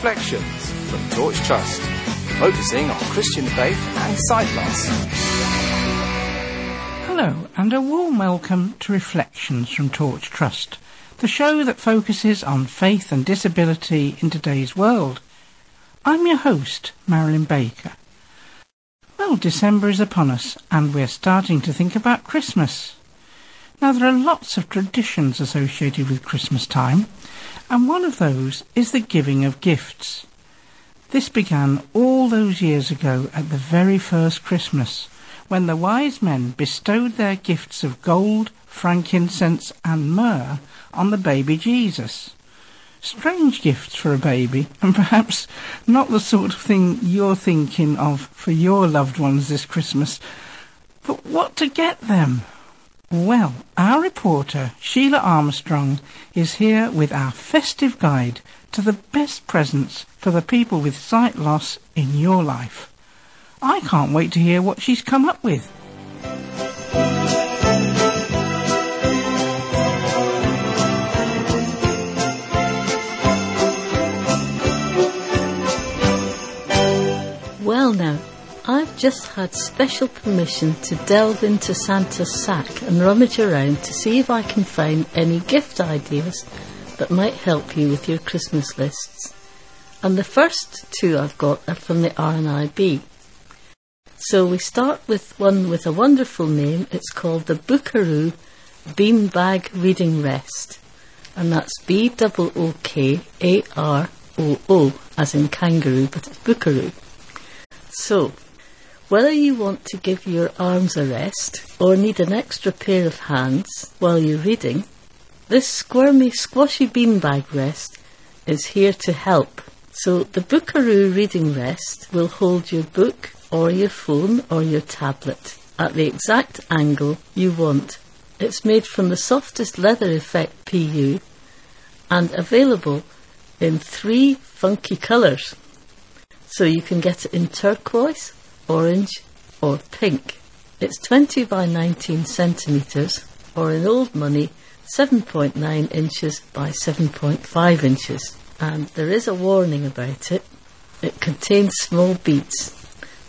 Reflections from Torch Trust, focusing on Christian faith and sight loss. Hello, and a warm welcome to Reflections from Torch Trust, the show that focuses on faith and disability in today's world. I'm your host, Marilyn Baker. Well, December is upon us, and we're starting to think about Christmas. Now, there are lots of traditions associated with Christmas time, and one of those is the giving of gifts. This began all those years ago at the very first Christmas, when the wise men bestowed their gifts of gold, frankincense and myrrh on the baby Jesus. Strange gifts for a baby, and perhaps not the sort of thing you're thinking of for your loved ones this Christmas. But what to get them? Well, our reporter, Sheila Armstrong, is here with our festive guide to the best presents for the people with sight loss in your life. I can't wait to hear what she's come up with. Well now, I've just had special permission to delve into Santa's sack and rummage around to see if I can find any gift ideas that might help you with your Christmas lists. And the first two I've got are from the RNIB. So we start with one with a wonderful name. It's called the Bookaroo Beanbag Reading Rest. And that's Bookaroo, as in kangaroo, but it's Bookaroo. So, whether you want to give your arms a rest or need an extra pair of hands while you're reading, this squirmy, squashy beanbag rest is here to help. So the Bookaroo Reading Rest will hold your book or your phone or your tablet at the exact angle you want. It's made from the softest leather effect PU and available in 3 funky colours. So you can get it in turquoise, orange or pink. It's 20 by 19 centimetres, or in old money 7.9 inches by 7.5 inches. And there is a warning about it. It contains small beads,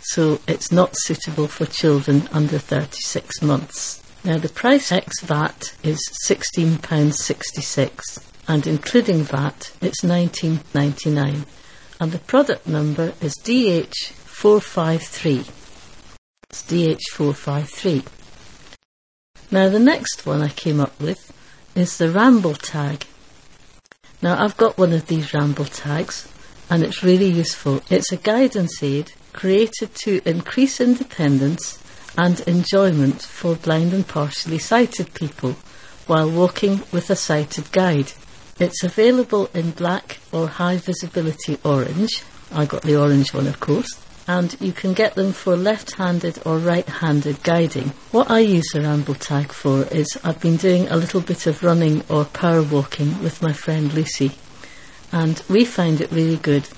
so it's not suitable for children under 36 months. Now the price ex-VAT is £16.66, and including VAT it's £19.99. And the product number is DH453. It's DH453. Now the next one I came up with is the Ramble tag. Now I've got one of these Ramble tags and it's really useful. It's a guidance aid created to increase independence and enjoyment for blind and partially sighted people while walking with a sighted guide. It's available in black or high visibility orange. I got the orange one, of course. And you can get them for left-handed or right-handed guiding. What I use the Ramble tag for is I've been doing a little bit of running or power walking with my friend Lucy, and we find it really good.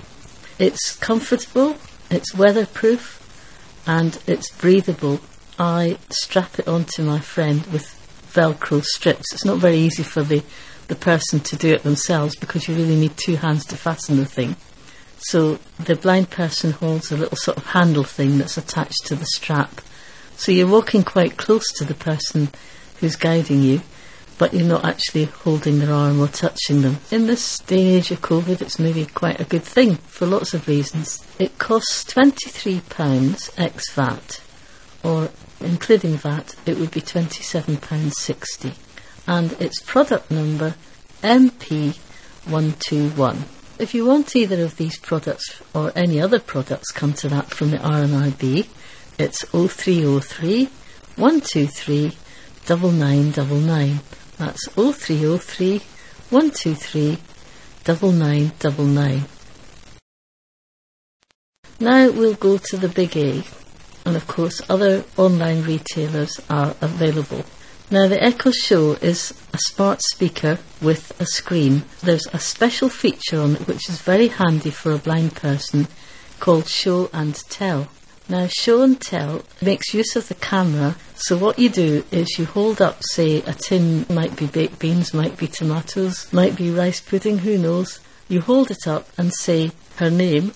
It's comfortable, it's weatherproof, and it's breathable. I strap it onto my friend with Velcro strips. It's not very easy for the person to do it themselves because you really need 2 hands to fasten the thing. So the blind person holds a little sort of handle thing that's attached to the strap. So you're walking quite close to the person who's guiding you, but you're not actually holding their arm or touching them. In this day and age of COVID, it's maybe quite a good thing for lots of reasons. It costs £23 ex-VAT, or including VAT, it would be £27.60. and its product number MP121. If you want either of these products or any other products come to that from the RNIB, it's 0303 123 9999. That's 0303 123 9999. Now we'll go to the Big A, and of course other online retailers are available. Now the Echo Show is a smart speaker with a screen. There's a special feature on it which is very handy for a blind person called Show and Tell. Now Show and Tell makes use of the camera, so what you do is you hold up, say, a tin, might be baked beans, might be tomatoes, might be rice pudding, who knows. You hold it up and say, her name,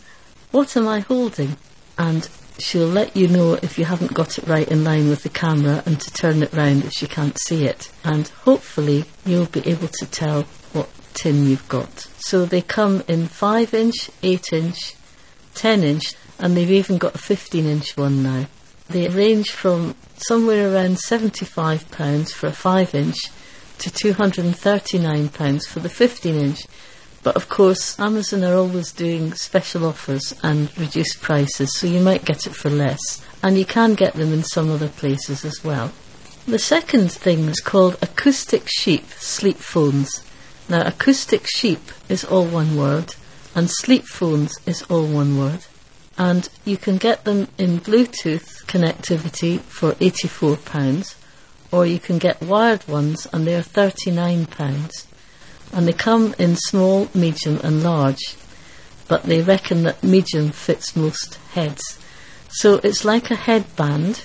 "What am I holding?" and she'll let you know if you haven't got it right in line with the camera and to turn it round if she can't see it. And hopefully you'll be able to tell what tin you've got. So they come in 5 inch, 8 inch, 10 inch, and they've even got a 15 inch one now. They range from somewhere around £75 for a 5 inch to £239 for the 15 inch. But of course, Amazon are always doing special offers and reduced prices, so you might get it for less. And you can get them in some other places as well. The second thing is called Acoustic Sheep sleep phones. Now, Acoustic Sheep is all one word, and sleep phones is all one word. And you can get them in Bluetooth connectivity for £84, or you can get wired ones, and they're £39. And they come in small, medium and large, but they reckon that medium fits most heads. So it's like a headband,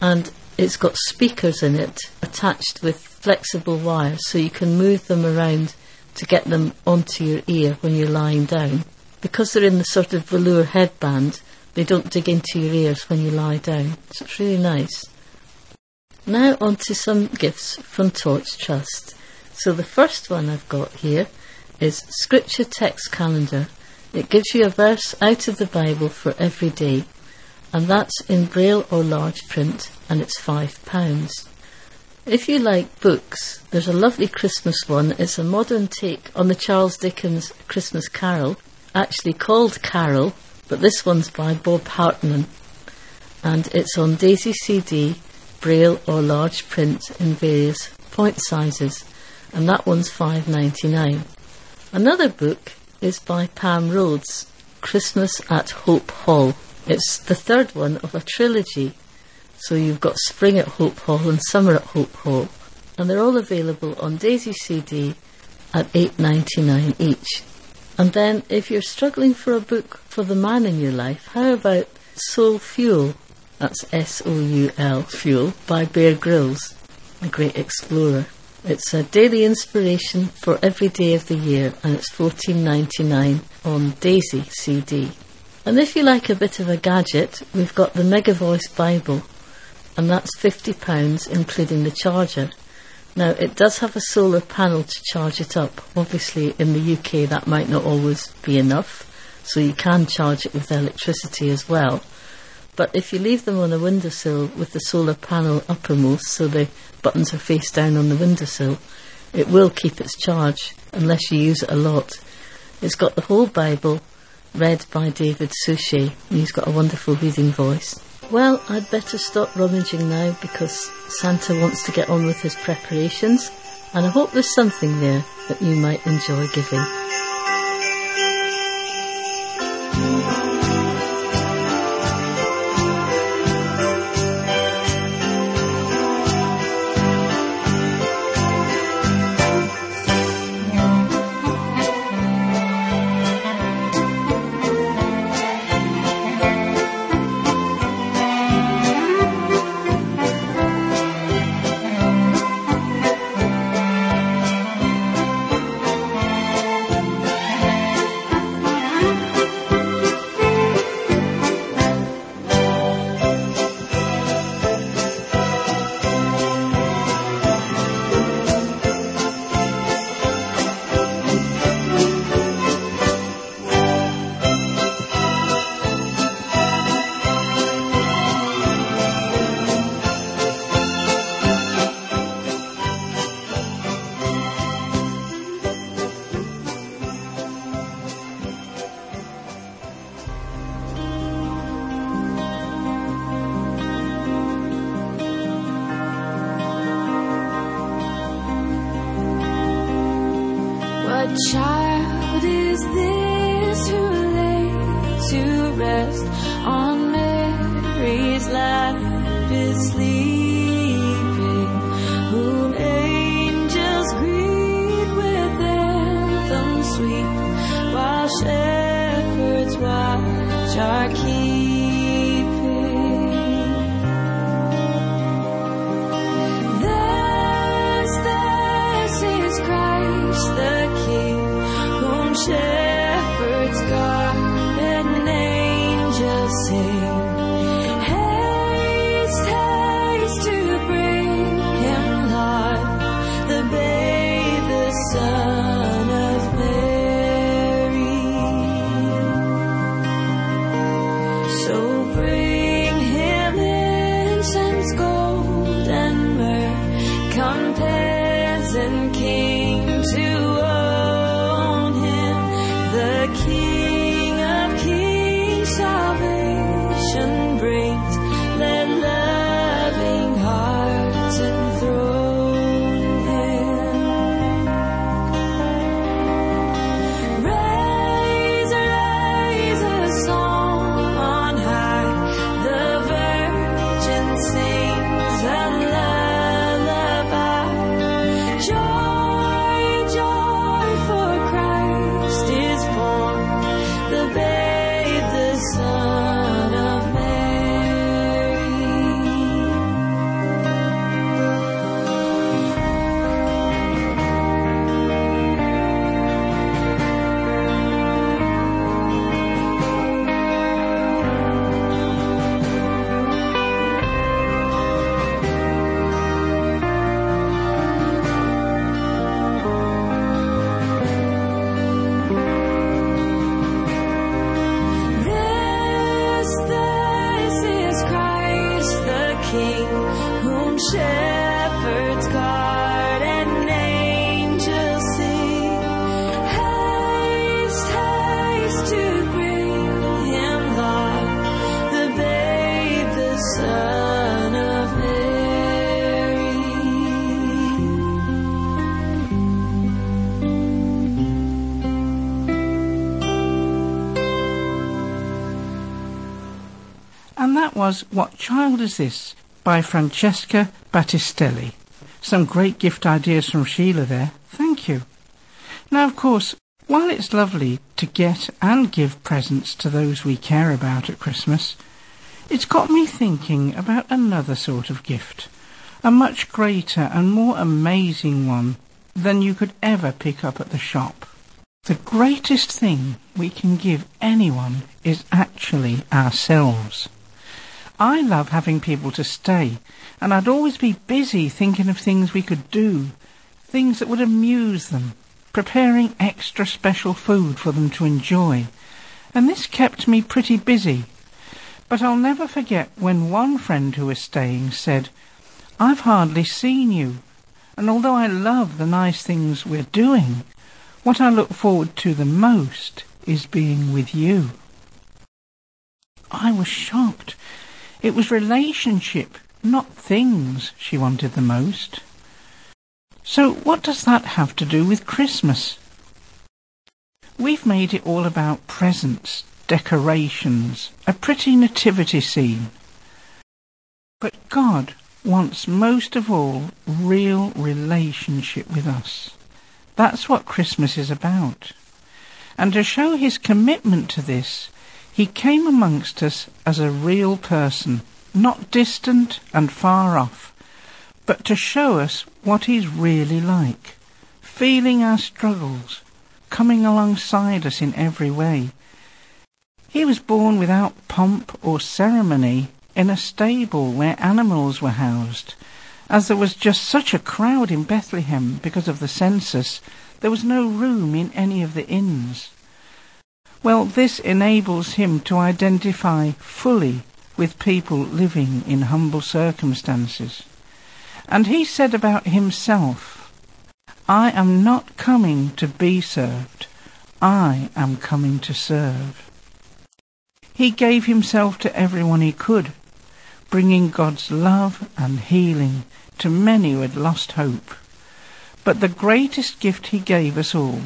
and it's got speakers in it attached with flexible wires, so you can move them around to get them onto your ear when you're lying down. Because they're in the sort of velour headband, they don't dig into your ears when you lie down. So it's really nice. Now on to some gifts from Torch Trust. So the first one I've got here is Scripture Text Calendar. It gives you a verse out of the Bible for every day, and that's in Braille or large print, and it's £5. If you like books, there's a lovely Christmas one. It's a modern take on the Charles Dickens Christmas Carol, actually called Carol, but this one's by Bob Hartman, and it's on Daisy CD, Braille or large print in various point sizes. And that one's £5.99. Another book is by Pam Rhodes, Christmas at Hope Hall. It's the third one of a trilogy. So you've got Spring at Hope Hall and Summer at Hope Hall. And they're all available on Daisy CD at £8.99 each. And then if you're struggling for a book for the man in your life, how about Soul Fuel? That's S-O-U-L, Fuel, by Bear Grylls, a great explorer. It's a daily inspiration for every day of the year, and it's £14.99 on Daisy CD. And if you like a bit of a gadget, we've got the Mega Voice Bible, and that's £50 including the charger. Now, it does have a solar panel to charge it up. Obviously, in the UK, that might not always be enough, so you can charge it with electricity as well. But if you leave them on a windowsill with the solar panel uppermost, so the buttons are face down on the windowsill, it will keep its charge unless you use it a lot. It's got the whole Bible read by David Suchet, and he's got a wonderful reading voice. Well, I'd better stop rummaging now because Santa wants to get on with his preparations, and I hope there's something there that you might enjoy giving. Child, is this who lay to rest on Mary's lap is sleeping, whom angels greet with anthems sweet, while shepherds watch our keeping? Thus is Christ the King, whom shepherds was What Child Is This? By Francesca Battistelli. Some great gift ideas from Sheila there. Thank you. Now, of course, while it's lovely to get and give presents to those we care about at Christmas, it's got me thinking about another sort of gift, a much greater and more amazing one than you could ever pick up at the shop. The greatest thing we can give anyone is actually ourselves. I love having people to stay, and I'd always be busy thinking of things we could do, things that would amuse them, preparing extra special food for them to enjoy, and this kept me pretty busy. But I'll never forget when one friend who was staying said, "I've hardly seen you, and although I love the nice things we're doing, what I look forward to the most is being with you." I was shocked. It was relationship, not things, she wanted the most. So what does that have to do with Christmas? We've made it all about presents, decorations, a pretty nativity scene. But God wants most of all real relationship with us. That's what Christmas is about. And to show his commitment to this, he came amongst us as a real person, not distant and far off, but to show us what he's really like, feeling our struggles, coming alongside us in every way. He was born without pomp or ceremony in a stable where animals were housed. As there was just such a crowd in Bethlehem because of the census, there was no room in any of the inns. Well, this enables him to identify fully with people living in humble circumstances. And he said about himself, "I am not coming to be served. I am coming to serve." He gave himself to everyone he could, bringing God's love and healing to many who had lost hope. But the greatest gift he gave us all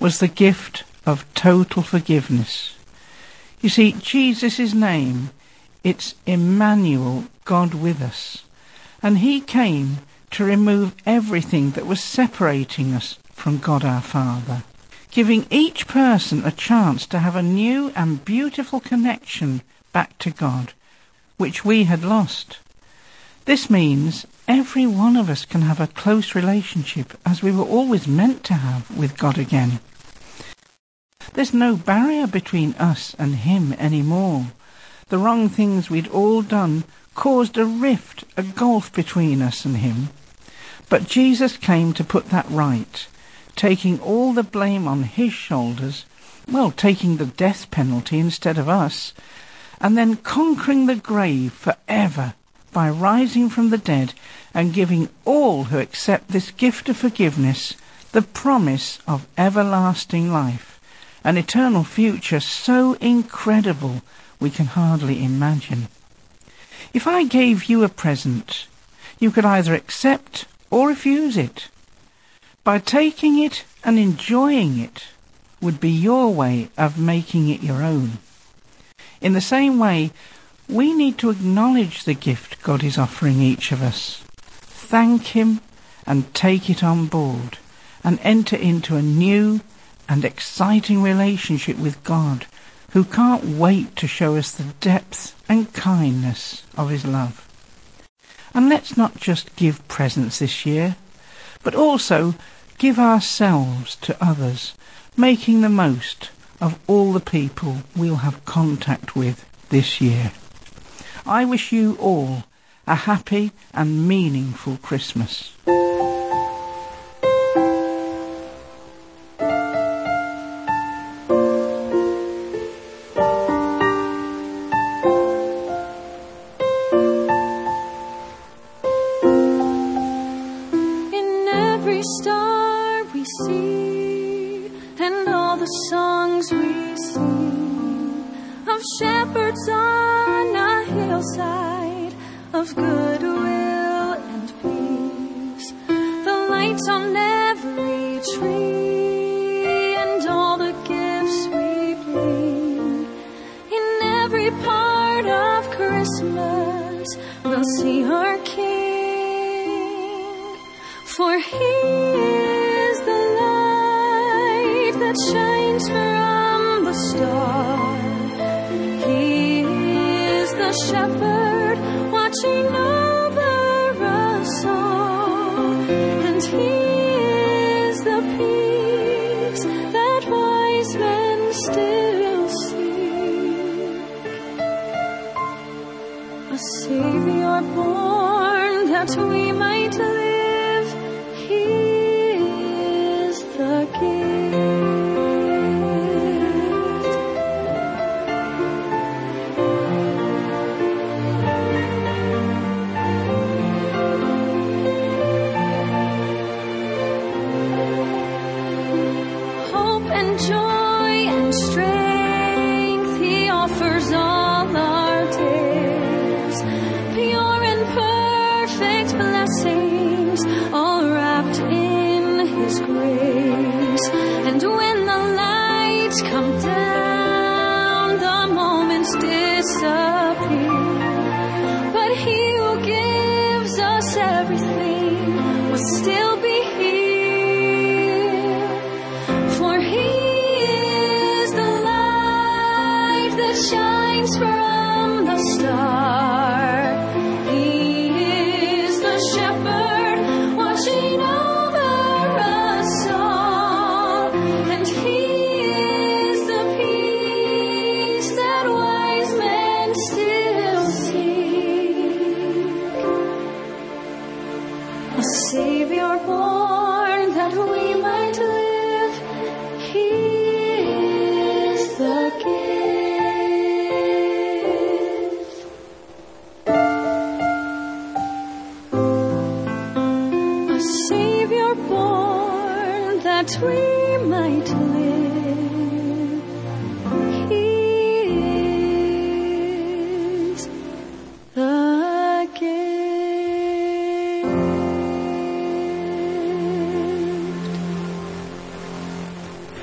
was the gift of total forgiveness. You see, Jesus' name, it's Emmanuel, God with us. And he came to remove everything that was separating us from God our Father, giving each person a chance to have a new and beautiful connection back to God, which we had lost. This means every one of us can have a close relationship, as we were always meant to have, with God again. There's no barrier between us and him anymore. The wrong things we'd all done caused a rift, a gulf between us and him. But Jesus came to put that right, taking all the blame on his shoulders, well, taking the death penalty instead of us, and then conquering the grave forever by rising from the dead and giving all who accept this gift of forgiveness the promise of everlasting life, an eternal future so incredible we can hardly imagine. If I gave you a present, you could either accept or refuse it. By taking it and enjoying it would be your way of making it your own. In the same way, we need to acknowledge the gift God is offering each of us, thank him and take it on board, and enter into a new and exciting relationship with God, who can't wait to show us the depth and kindness of his love. And let's not just give presents this year, but also give ourselves to others, making the most of all the people we'll have contact with this year. I wish you all a happy and meaningful Christmas. For he is the light that shines from the star. He is the shepherd watching over us all. And he is the peace that wise men still seek. A Savior born that we might live.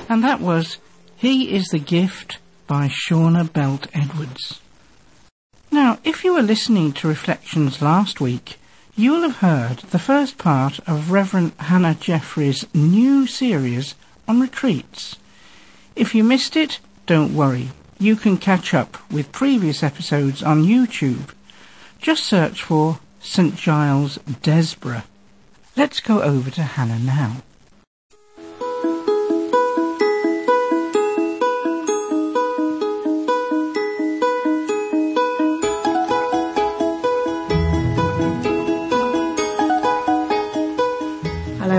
And that was He is the Gift by Shauna Belt Edwards. Now, if you were listening to Reflections last week, you will have heard the first part of Reverend Hannah Jeffrey's new series on retreats. If you missed it, don't worry. You can catch up with previous episodes on YouTube. Just search for St. Giles Desborough. Let's go over to Hannah now.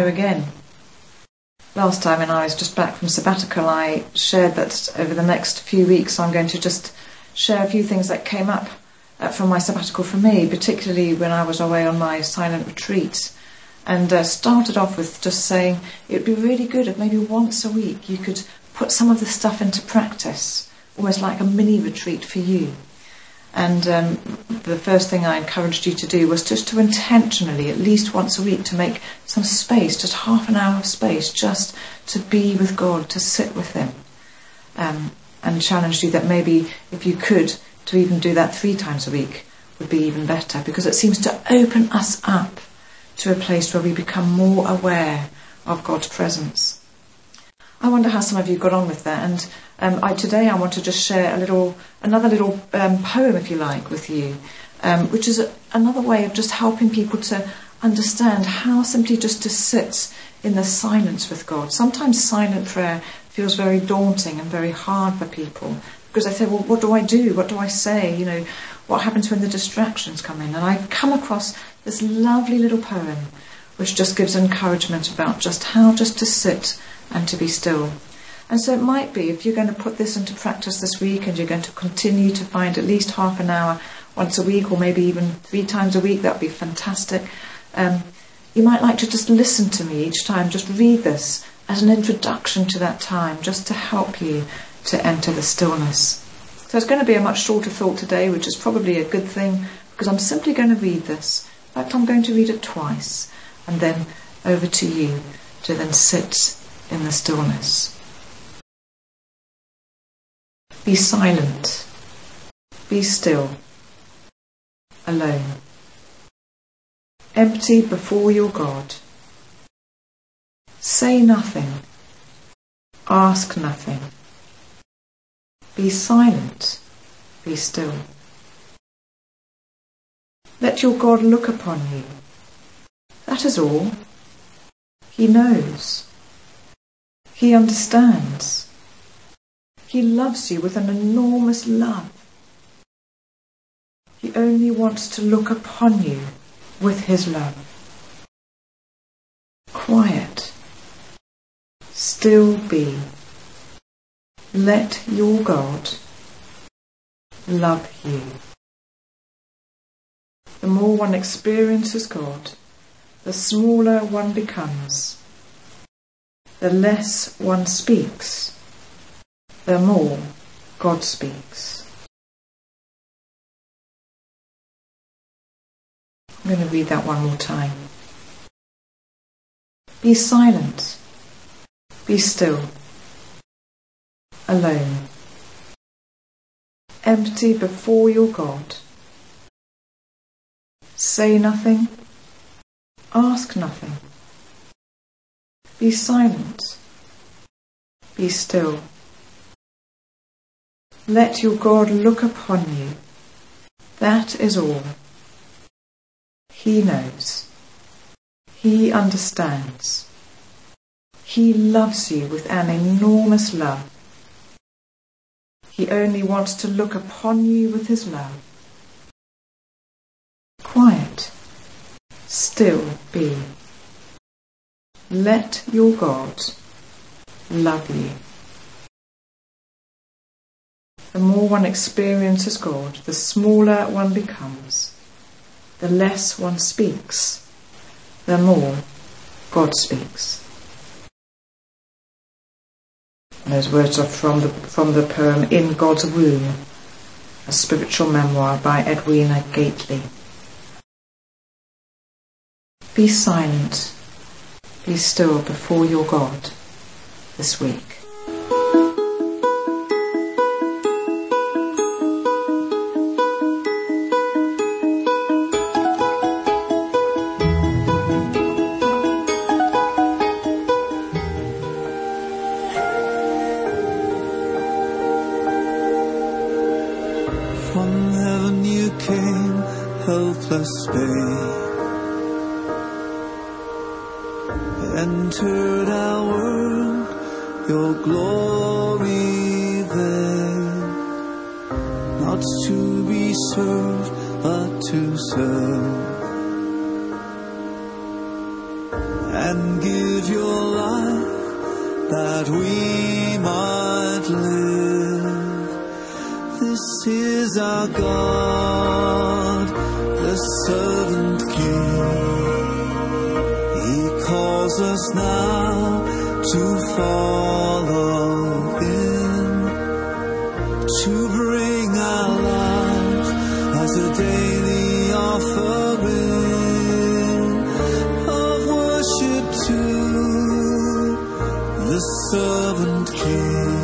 Again. Last time, and I was just back from sabbatical, I shared that over the next few weeks I'm going to just share a few things that came up from my sabbatical for me, particularly when I was away on my silent retreat, and started off with just saying it would be really good if maybe once a week you could put some of this stuff into practice, almost like a mini retreat for you. And the first thing I encouraged you to do was just to intentionally, at least once a week, to make some space, just half an hour of space, just to be with God, to sit with him. And challenged you that maybe if you could, to even do that 3 times a week would be even better, because it seems to open us up to a place where we become more aware of God's presence. I wonder how some of you got on with that, and today I want to just share another little poem, if you like, with you, which is another way of just helping people to understand how simply just to sit in the silence with God. Sometimes silent prayer feels very daunting and very hard for people, because they say, well, what do I do? What do I say? You know, what happens when the distractions come in? And I come across this lovely little poem which just gives encouragement about just how just to sit and to be still. And so it might be, if you're going to put this into practice this week and you're going to continue to find at least half an hour once a week, or maybe even 3 times a week, that would be fantastic. You might like to just listen to me each time, just read this as an introduction to that time, just to help you to enter the stillness. So it's going to be a much shorter thought today, which is probably a good thing, because I'm simply going to read this. In fact, I'm going to read it twice, and then over to you to then sit in the stillness. Be silent, be still, alone. Empty before your God, Say nothing. Ask nothing. Be silent. Be still. Let your God look upon you. That is all. He knows. He understands. He loves you with an enormous love. He only wants to look upon you with his love. Quiet. Still be. Let your God love you. The more one experiences God, the smaller one becomes. The less one speaks, the more God speaks. I'm going to read that one more time. Be silent. Be still. Alone. Empty before your God. Say nothing. Ask nothing. Be silent. Be still. Let your God look upon you. That is all. He knows. He understands. He loves you with an enormous love. He only wants to look upon you with his love. Quiet. Still be. Let your God love you. The more one experiences God, the smaller one becomes. The less one speaks, the more God speaks. And those words are from the poem In God's Womb, a spiritual memoir by Edwina Gately. Be silent. Be still before your God this week. From heaven you came, helpless babe. Entered our world, your glory there, not to be served, but to serve, and give your life that we might live. This is our God, the servant King. Calls us now to follow him, to bring our lives as a daily offering of worship to the servant King.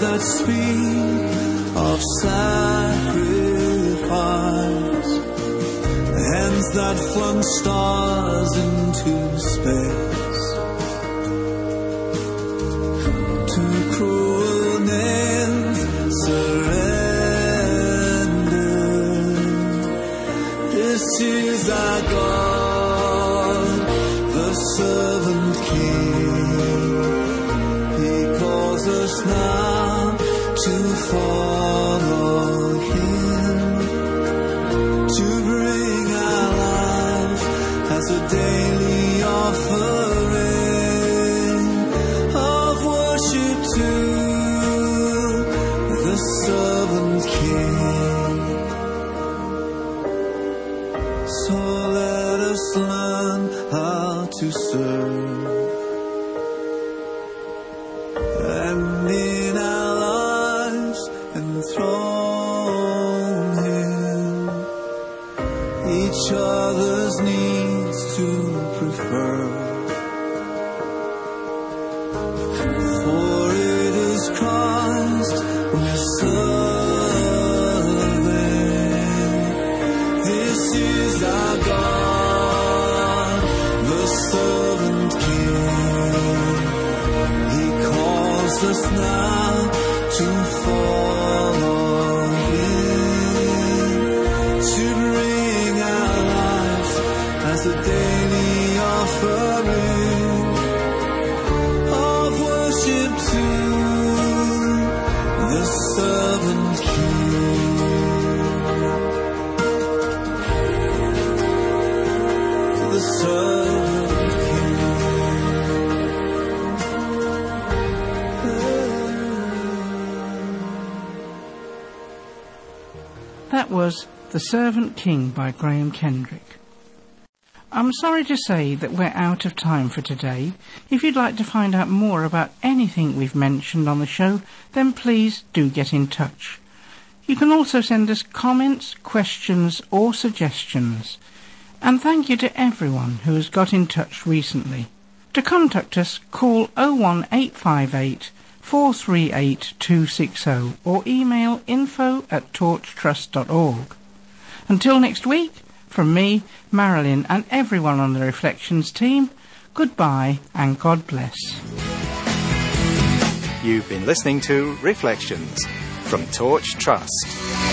That speak of sacrifice, hands that flung stars into space, to cruel ends us now to follow Him, to bring our life as a daily offering of worship to the Sovereign King. So let us learn how to serve. That was The Servant King by Graham Kendrick. I'm sorry to say that we're out of time for today. If you'd like to find out more about anything we've mentioned on the show, then please do get in touch. You can also send us comments, questions or suggestions. And thank you to everyone who has got in touch recently. To contact us, call 01858 438 260 or email info@torchtrust.org. Until next week, from me, Marilyn, and everyone on the Reflections team, goodbye and God bless. You've been listening to Reflections from Torch Trust.